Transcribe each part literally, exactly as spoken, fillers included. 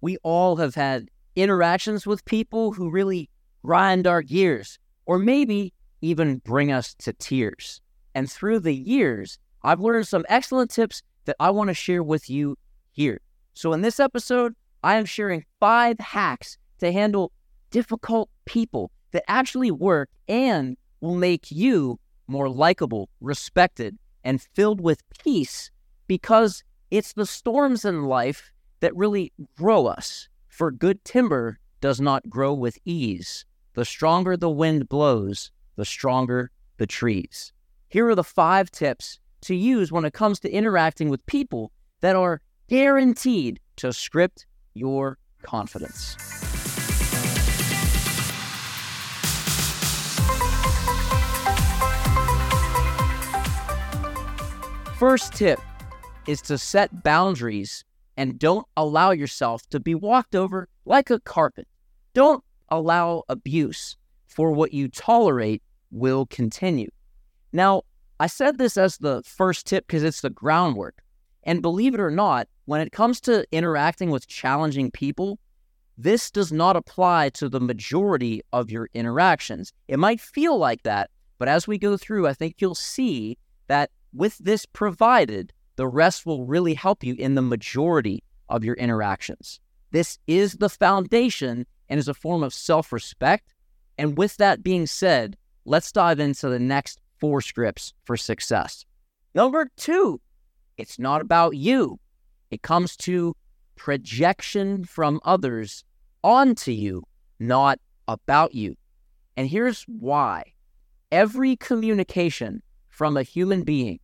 we all have had interactions with people who really grind our gears, or maybe even bring us to tears. And through the years, I've learned some excellent tips that I want to share with you here. So in this episode, I am sharing five hacks to handle difficult people that actually work and will make you more likable, respected, and filled with peace, because it's the storms in life that really grow us. For good timber does not grow with ease. The stronger the wind blows, the stronger the trees. Here are the five tips to use when it comes to interacting with people that are guaranteed to script your confidence. First tip is to set boundaries and don't allow yourself to be walked over like a carpet. Don't allow abuse, for what you tolerate will continue. Now, I said this as the first tip because it's the groundwork. And believe it or not, when it comes to interacting with challenging people, this does not apply to the majority of your interactions. It might feel like that, but as we go through, I think you'll see that with this provided, the rest will really help you in the majority of your interactions. This is the foundation and is a form of self-respect. And with that being said, let's dive into the next four scripts for success. Number two, it's not about you. It comes to projection from others onto you, not about you. And here's why. Every communication from a human being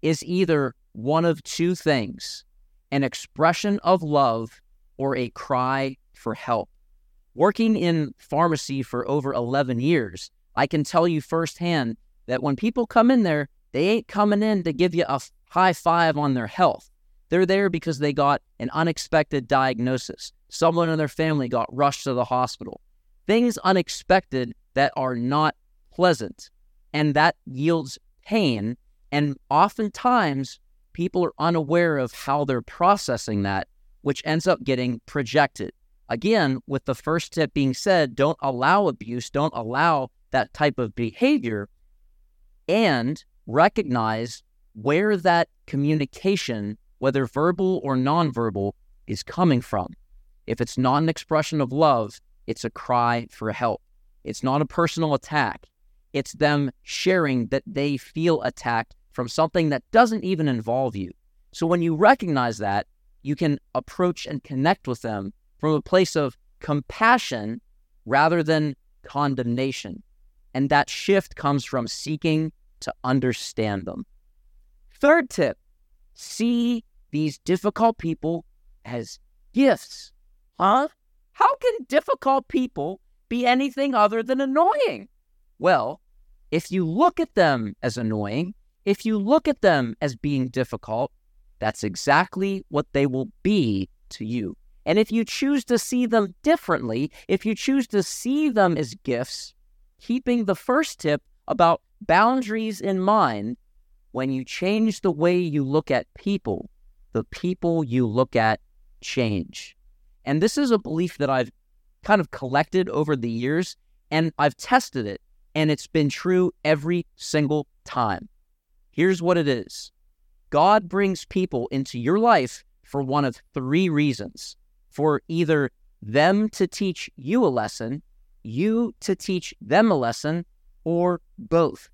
is either one of two things, an expression of love or a cry for help. Working in pharmacy for over eleven years, I can tell you firsthand that when people come in there, they ain't coming in to give you a high five on their health. They're there because they got an unexpected diagnosis. Someone in their family got rushed to the hospital. Things unexpected that are not pleasant, and that yields pain, and oftentimes people are unaware of how they're processing that, which ends up getting projected. Again, with the first tip being said, don't allow abuse, don't allow that type of behavior, and recognize where that communication, whether verbal or nonverbal, is coming from. If it's not an expression of love, it's a cry for help. It's not a personal attack. It's them sharing that they feel attacked from something that doesn't even involve you. So when you recognize that, you can approach and connect with them from a place of compassion rather than condemnation. And that shift comes from seeking to understand them. Third tip, see these difficult people as gifts. Huh? How can difficult people be anything other than annoying? Well, if you look at them as annoying, if you look at them as being difficult, that's exactly what they will be to you. And if you choose to see them differently, if you choose to see them as gifts, keeping the first tip about boundaries in mind, when you change the way you look at people, the people you look at change. And this is a belief that I've kind of collected over the years, and I've tested it, and it's been true every single time. Here's what it is. God brings people into your life for one of three reasons. For either them to teach you a lesson, you to teach them a lesson, or both.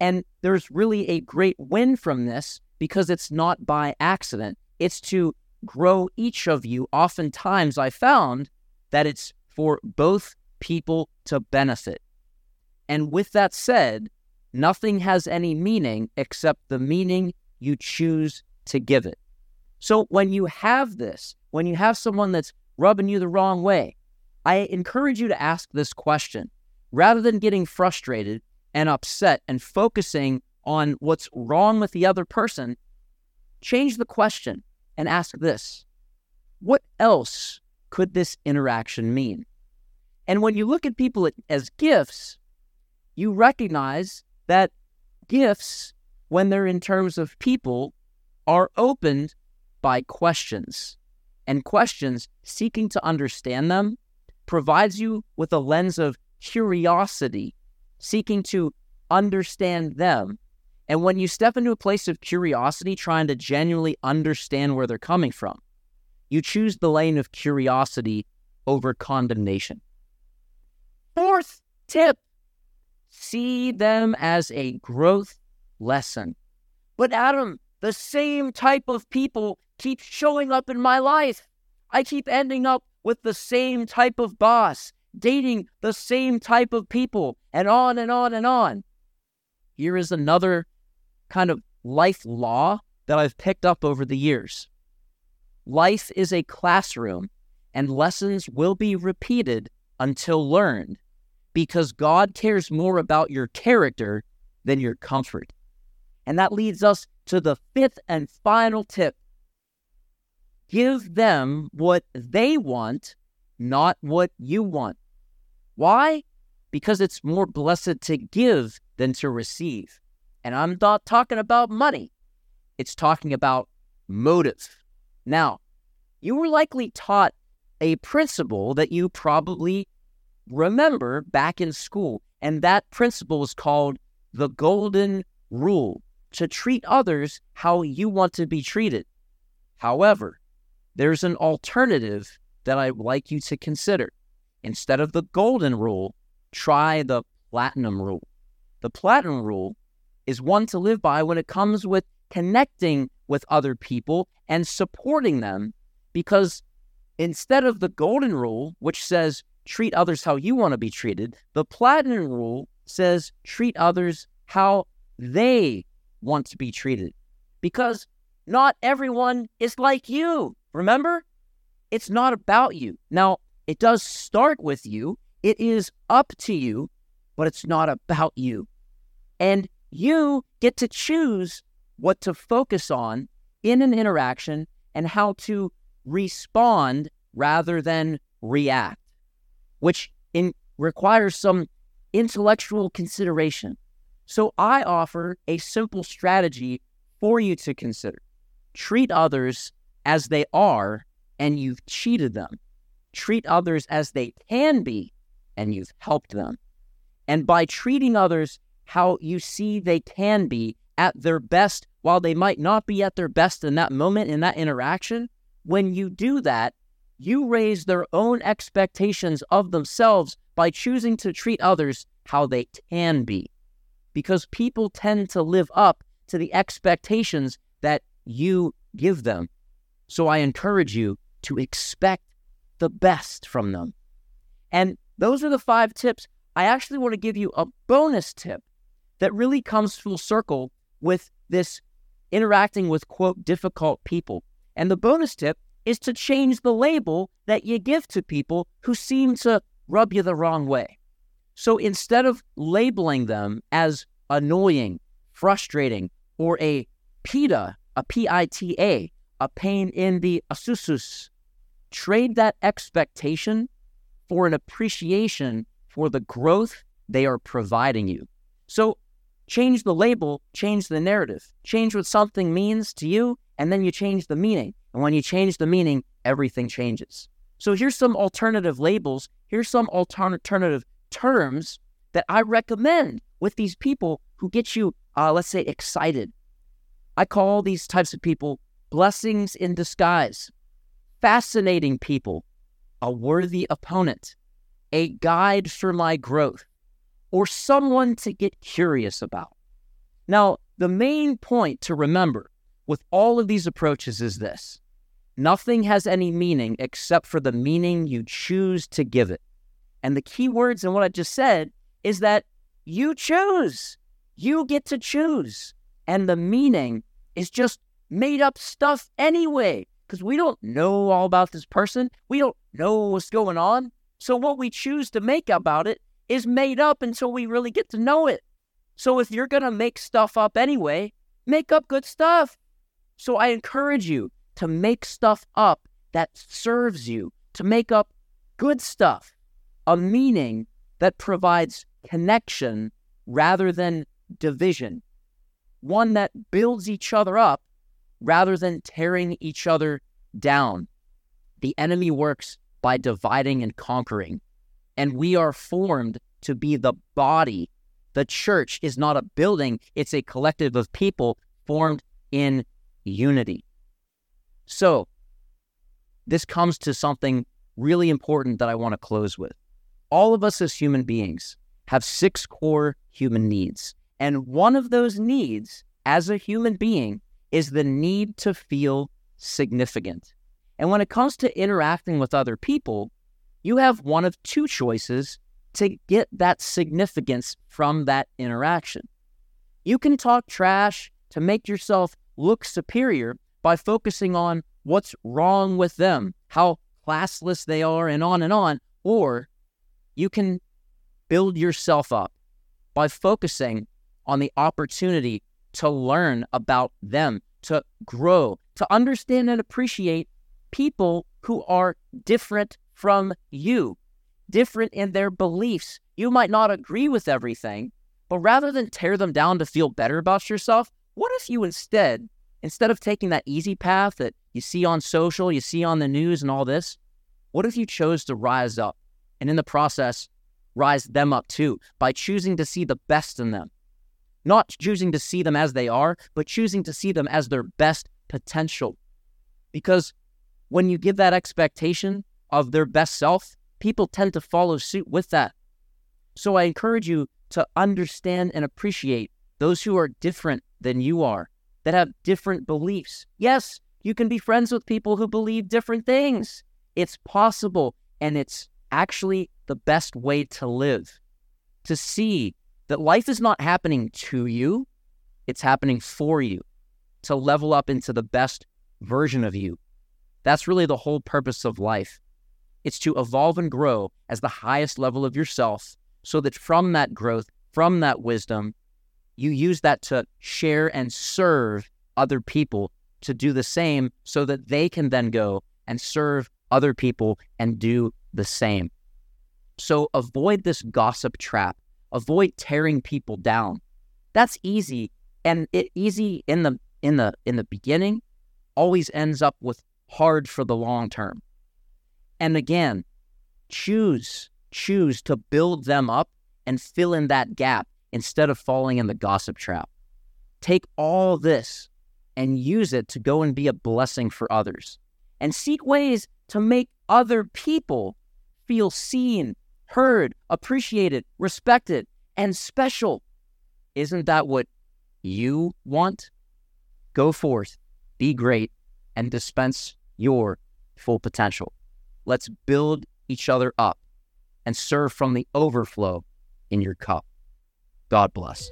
And there's really a great win from this because it's not by accident. It's to grow each of you. Oftentimes I found that it's for both people to benefit. And with that said, nothing has any meaning except the meaning you choose to give it. So when you have this, when you have someone that's rubbing you the wrong way, I encourage you to ask this question. Rather than getting frustrated and upset and focusing on what's wrong with the other person, change the question and ask this: what else could this interaction mean? And when you look at people as gifts, you recognize that gifts, when they're in terms of people, are opened by questions. and questions, seeking to understand them, provides you with a lens of curiosity, seeking to understand them. And when you step into a place of curiosity, trying to genuinely understand where they're coming from, you choose the lane of curiosity over condemnation. Fourth tip, see them as a growth lesson. But Adam, the same type of people keep showing up in my life. I keep ending up with the same type of boss, dating the same type of people, and on and on and on. Here is another kind of life law that I've picked up over the years. Life is a classroom, and lessons will be repeated until learned, because God cares more about your character than your comfort. And that leads us to the fifth and final tip. Give them what they want, not what you want. Why? Because it's more blessed to give than to receive. And I'm not talking about money. It's talking about motive. Now, you were likely taught a principle that you probably remember back in school. And that principle is called the golden rule, to treat others how you want to be treated. However, there's an alternative that I'd like you to consider. Instead of the golden rule, try the platinum rule. The platinum rule is one to live by when it comes with connecting with other people and supporting them, because instead of the golden rule, which says treat others how you want to be treated, the platinum rule says treat others how they want to be treated, because not everyone is like you. Remember, it's not about you. Now, it does start with you. It is up to you, but it's not about you. And you get to choose what to focus on in an interaction and how to respond rather than react, which in requires some intellectual consideration. So I offer a simple strategy for you to consider. Treat others as they are, and you've cheated them. Treat others as they can be, and you've helped them. And by treating others how you see they can be at their best, while they might not be at their best in that moment, in that interaction, when you do that, you raise their own expectations of themselves by choosing to treat others how they can be. Because people tend to live up to the expectations that you give them. So I encourage you to expect the best from them. And those are the five tips. I actually want to give you a bonus tip that really comes full circle with this interacting with, quote, difficult people. And the bonus tip is to change the label that you give to people who seem to rub you the wrong way. So instead of labeling them as annoying, frustrating, or a PITA, a P I T A, a pain in the asusus, trade that expectation for an appreciation for the growth they are providing you. So change the label, change the narrative, change what something means to you, and then you change the meaning. And when you change the meaning, everything changes. So here's some alternative labels. Here's some alternative terms that I recommend with these people who get you, uh, let's say, excited. I call these types of people blessings in disguise, fascinating people, a worthy opponent, a guide for my growth, or someone to get curious about. Now, the main point to remember with all of these approaches is this. Nothing has any meaning except for the meaning you choose to give it. And the key words in what I just said is that you choose. You get to choose. And the meaning is just made up stuff anyway, because we don't know all about this person. We don't know what's going on. So what we choose to make about it is made up until we really get to know it. So if you're going to make stuff up anyway, make up good stuff. So I encourage you to make stuff up that serves you, to make up good stuff, a meaning that provides connection rather than division, one that builds each other up rather than tearing each other down. The enemy works by dividing and conquering, and we are formed to be the body. The church is not a building, it's a collective of people formed in unity. So, this comes to something really important that I want to close with. All of us as human beings have six core human needs, and one of those needs as a human being is the need to feel significant. And when it comes to interacting with other people, you have one of two choices to get that significance from that interaction. You can talk trash to make yourself look superior by focusing on what's wrong with them, how classless they are, and on and on. Or you can build yourself up by focusing on the opportunity to learn about them, to grow, to understand and appreciate people who are different from you, different in their beliefs. You might not agree with everything, but rather than tear them down to feel better about yourself, what if you instead, instead of taking that easy path that you see on social, you see on the news and all this, what if you chose to rise up and in the process, rise them up too by choosing to see the best in them? Not choosing to see them as they are, but choosing to see them as their best potential. Because when you give that expectation of their best self, people tend to follow suit with that. So I encourage you to understand and appreciate those who are different than you are, that have different beliefs. Yes, you can be friends with people who believe different things. It's possible, and it's actually the best way to live, to see that life is not happening to you, it's happening for you, to level up into the best version of you. That's really the whole purpose of life. It's to evolve and grow as the highest level of yourself so that from that growth, from that wisdom, you use that to share and serve other people to do the same so that they can then go and serve other people and do the same. So avoid this gossip trap. Avoid tearing people down. That's easy. And it easy in the in the in the beginning always ends up with hard for the long term. And again, choose, choose to build them up and fill in that gap instead of falling in the gossip trap. Take all this and use it to go and be a blessing for others and seek ways to make other people feel seen, heard, appreciated, respected, and special. Isn't that what you want? Go forth, be great, and dispense your full potential. Let's build each other up and serve from the overflow in your cup. God bless.